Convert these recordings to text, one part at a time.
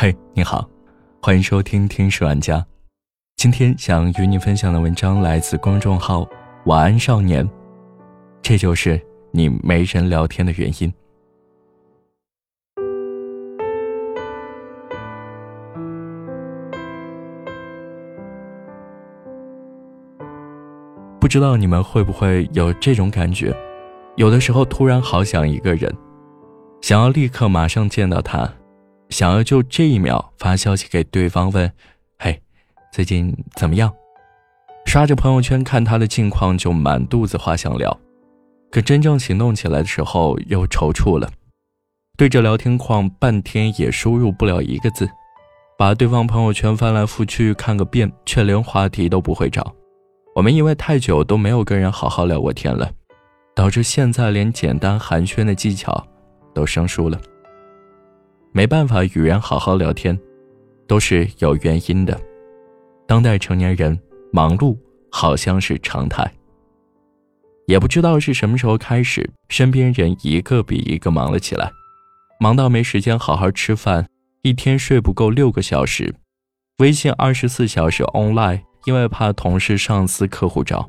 嘿，你好，欢迎收听听书玩家。今天想与你分享的文章来自公众号晚安少年。这就是你没人聊天的原因。不知道你们会不会有这种感觉，有的时候突然好想一个人，想要立刻马上见到他，想要就这一秒发消息给对方问，嘿，最近怎么样？刷着朋友圈看他的近况就满肚子话想聊，可真正行动起来的时候又踌躇了，对着聊天框半天也输入不了一个字，把对方朋友圈翻来覆去看个遍，却连话题都不会找。我们因为太久都没有跟人好好聊过天了，导致现在连简单寒暄的技巧都生疏了。没办法与人好好聊天，都是有原因的。当代成年人忙碌好像是常态，也不知道是什么时候开始，身边人一个比一个忙了起来，忙到没时间好好吃饭，一天睡不够6个小时，微信24小时 online， 因为怕同事上司客户找。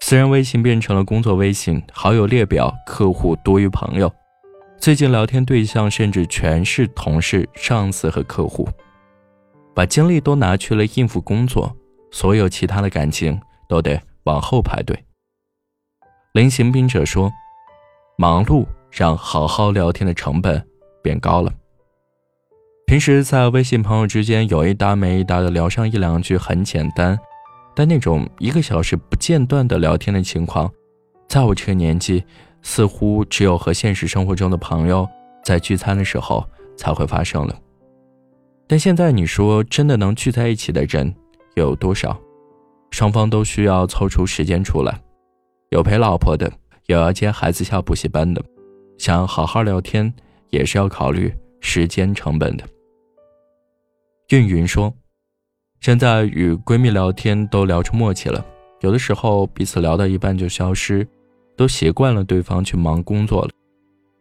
私人微信变成了工作微信，好友列表客户多于朋友，最近聊天对象甚至全是同事、上司和客户，把精力都拿去了应付工作，所有其他的感情都得往后排队。临行宾者说，忙碌让好好聊天的成本变高了。平时在微信朋友之间有一搭没一搭的聊上一两句很简单，但那种1个小时不间断的聊天的情况，在我这个年纪似乎只有和现实生活中的朋友在聚餐的时候才会发生了。但现在你说真的能聚在一起的人又有多少？双方都需要凑出时间出来，有陪老婆的，有要接孩子下补习班的，想好好聊天也是要考虑时间成本的。韵云说，现在与闺蜜聊天都聊出默契了，有的时候彼此聊到一半就消失，都习惯了对方去忙工作了，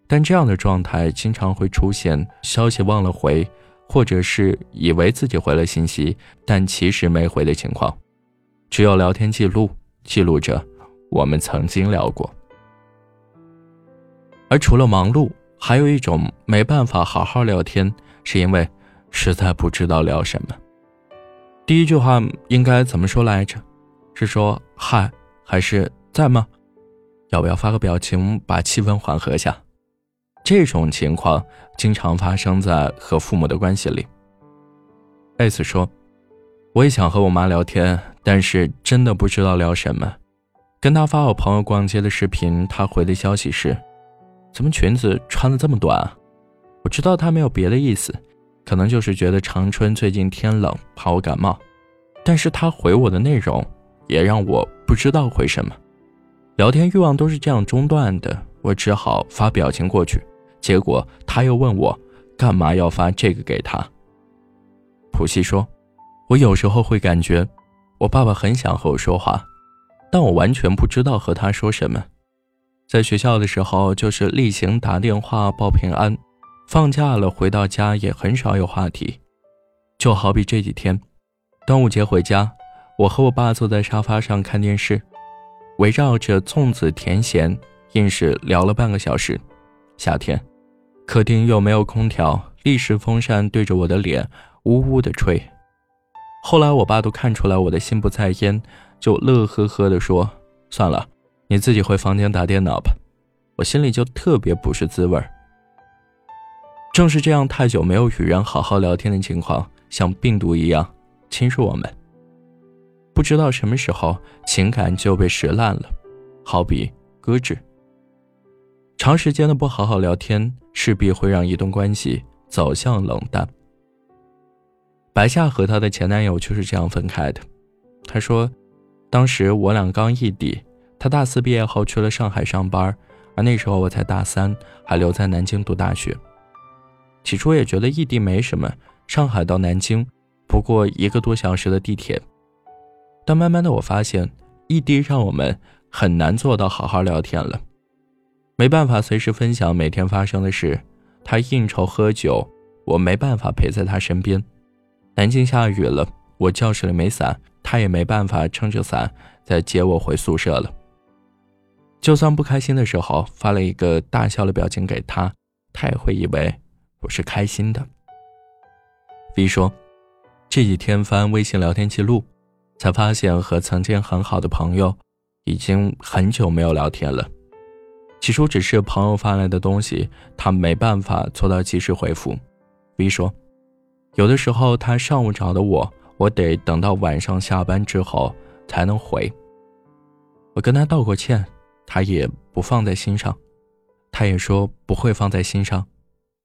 但这样的状态经常会出现消息忘了回，或者是以为自己回了信息但其实没回的情况。只有聊天记录，记录着我们曾经聊过。而除了忙碌，还有一种没办法好好聊天，是因为实在不知道聊什么。第一句话应该怎么说来着？是说嗨，还是在吗？要不要发个表情把气氛缓和下？这种情况经常发生在和父母的关系里。艾斯说，我也想和我妈聊天，但是真的不知道聊什么。跟她发我朋友逛街的视频，她回的消息是，怎么裙子穿得这么短啊？我知道她没有别的意思，可能就是觉得长春最近天冷，怕我感冒。但是她回我的内容也让我不知道回什么。聊天欲望都是这样中断的，我只好发表情过去，结果他又问我干嘛要发这个给他。普希说，我有时候会感觉我爸爸很想和我说话，但我完全不知道和他说什么。在学校的时候就是例行打电话报平安，放假了回到家也很少有话题。就好比这几天端午节回家，我和我爸坐在沙发上看电视，围绕着粽子甜咸硬是聊了半个小时。夏天客厅又没有空调，立式风扇对着我的脸呜呜地吹。后来我爸都看出来我的心不在焉，就乐呵呵地说，算了，你自己回房间打电脑吧。我心里就特别不是滋味。正是这样太久没有与人好好聊天的情况，像病毒一样侵入我们，不知道什么时候情感就被蚀烂了，好比搁置。长时间的不好好聊天，势必会让一段关系走向冷淡。白夏和她的前男友就是这样分开的。她说，当时我俩刚异地，她大4毕业后去了上海上班，而那时候我才大3，还留在南京读大学。起初也觉得异地没什么，上海到南京不过1个多小时的地铁。但慢慢的我发现，异地让我们很难做到好好聊天了，没办法随时分享每天发生的事。他应酬喝酒，我没办法陪在他身边。南京下雨了，我教室里没伞，他也没办法撑着伞再接我回宿舍了。就算不开心的时候发了一个大笑的表情给他，他也会以为我是开心的。V 说，这几天翻微信聊天记录，才发现和曾经很好的朋友已经很久没有聊天了。起初只是朋友发来的东西，他没办法做到及时回复。V 说，有的时候他上午找的我得等到晚上下班之后才能回。我跟他道过歉，他也不放在心上，他也说不会放在心上，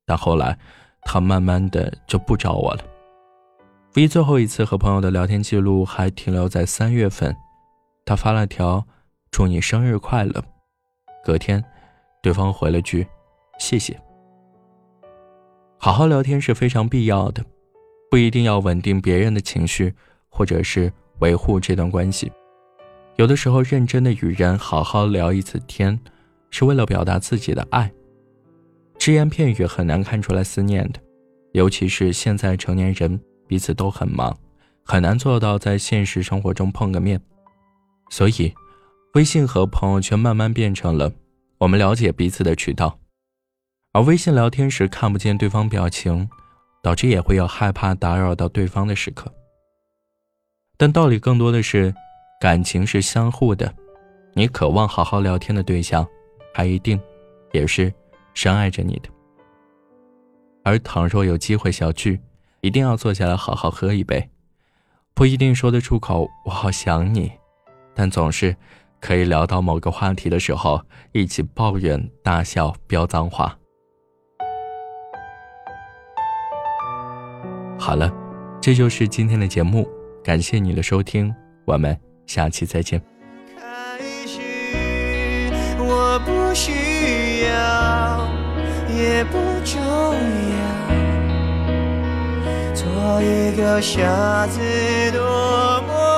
但后来他慢慢的就不找我了。V 最后一次和朋友的聊天记录还停留在3月份，他发了条祝你生日快乐，隔天对方回了句谢谢。好好聊天是非常必要的，不一定要稳定别人的情绪或者是维护这段关系。有的时候认真的与人好好聊一次天，是为了表达自己的爱。只言片语很难看出来思念的，尤其是现在成年人彼此都很忙，很难做到在现实生活中碰个面。所以微信和朋友圈慢慢变成了我们了解彼此的渠道。而微信聊天时看不见对方表情，导致也会有害怕打扰到对方的时刻。但道理更多的是感情是相互的，你渴望好好聊天的对象，还一定也是深爱着你的。而倘若有机会小聚，一定要坐下来好好喝一杯，不一定说得出口我好想你，但总是可以聊到某个话题的时候，一起抱怨大笑飙脏话。好了，这就是今天的节目，感谢你的收听，我们下期再见。开始我不需要也不重要，做一个傻子多么